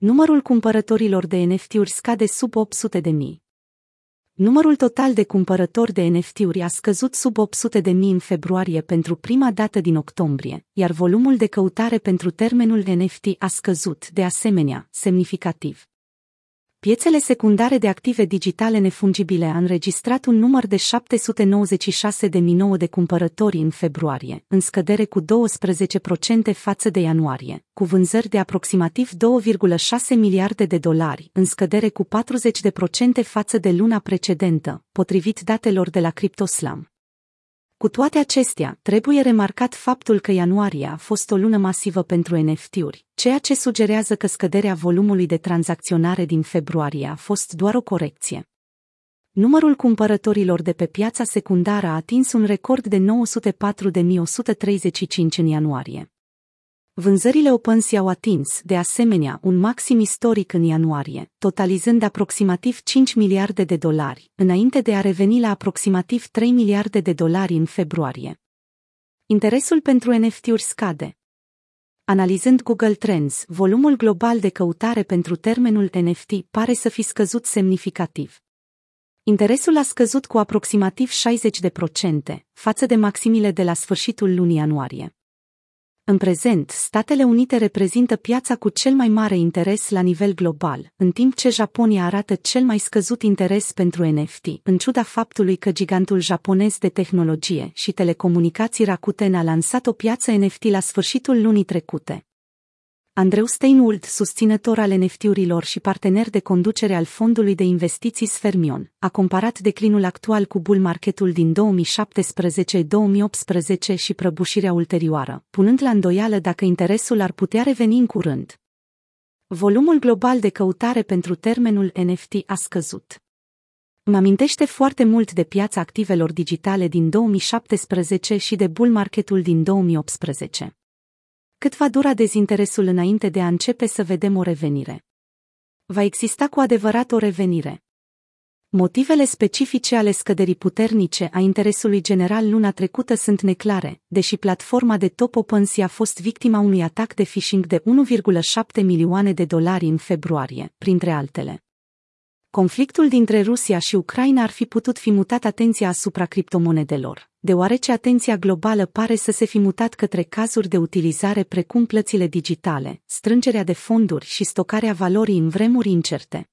Numărul cumpărătorilor de NFT-uri scade sub 800.000. Numărul total de cumpărători de NFT-uri a scăzut sub 800.000 în februarie pentru prima dată din octombrie, iar volumul de căutare pentru termenul NFT a scăzut, de asemenea, semnificativ. Piețele secundare de active digitale nefungibile a înregistrat un număr de 796.009 de cumpărători în februarie, în scădere cu 12% față de ianuarie, cu vânzări de aproximativ $2,6 miliarde, în scădere cu 40% față de luna precedentă, potrivit datelor de la CryptoSlam. Cu toate acestea, trebuie remarcat faptul că ianuarie a fost o lună masivă pentru NFT-uri, ceea ce sugerează că scăderea volumului de tranzacționare din februarie a fost doar o corecție. Numărul cumpărătorilor de pe piața secundară a atins un record de 904.135 în ianuarie. Vânzările OpenSea au atins, de asemenea, un maxim istoric în ianuarie, totalizând aproximativ $5 miliarde, înainte de a reveni la aproximativ $3 miliarde în februarie. Interesul pentru NFT-uri scade. Analizând Google Trends, volumul global de căutare pentru termenul NFT pare să fi scăzut semnificativ. Interesul a scăzut cu aproximativ 60% față de maximile de la sfârșitul lunii ianuarie. În prezent, Statele Unite reprezintă piața cu cel mai mare interes la nivel global, în timp ce Japonia arată cel mai scăzut interes pentru NFT, în ciuda faptului că gigantul japonez de tehnologie și telecomunicații Rakuten a lansat o piață NFT la sfârșitul lunii trecute. Andrew Steinult, susținător al NFT-urilor și partener de conducere al fondului de investiții Sfermion, a comparat declinul actual cu bull marketul din 2017-2018 și prăbușirea ulterioară, punând la îndoială dacă interesul ar putea reveni în curând. Volumul global de căutare pentru termenul NFT a scăzut. Îmi amintește foarte mult de piața activelor digitale din 2017 și de bull marketul din 2018. Cât va dura dezinteresul înainte de a începe să vedem o revenire? Va exista cu adevărat o revenire? Motivele specifice ale scăderii puternice a interesului general luna trecută sunt neclare, deși platforma de top OpenSea a fost victima unui atac de phishing de $1,7 milioane în februarie, printre altele. Conflictul dintre Rusia și Ucraina ar fi putut fi mutat atenția asupra criptomonedelor, deoarece atenția globală pare să se fi mutat către cazuri de utilizare precum plățile digitale, strângerea de fonduri și stocarea valorii în vremuri incerte.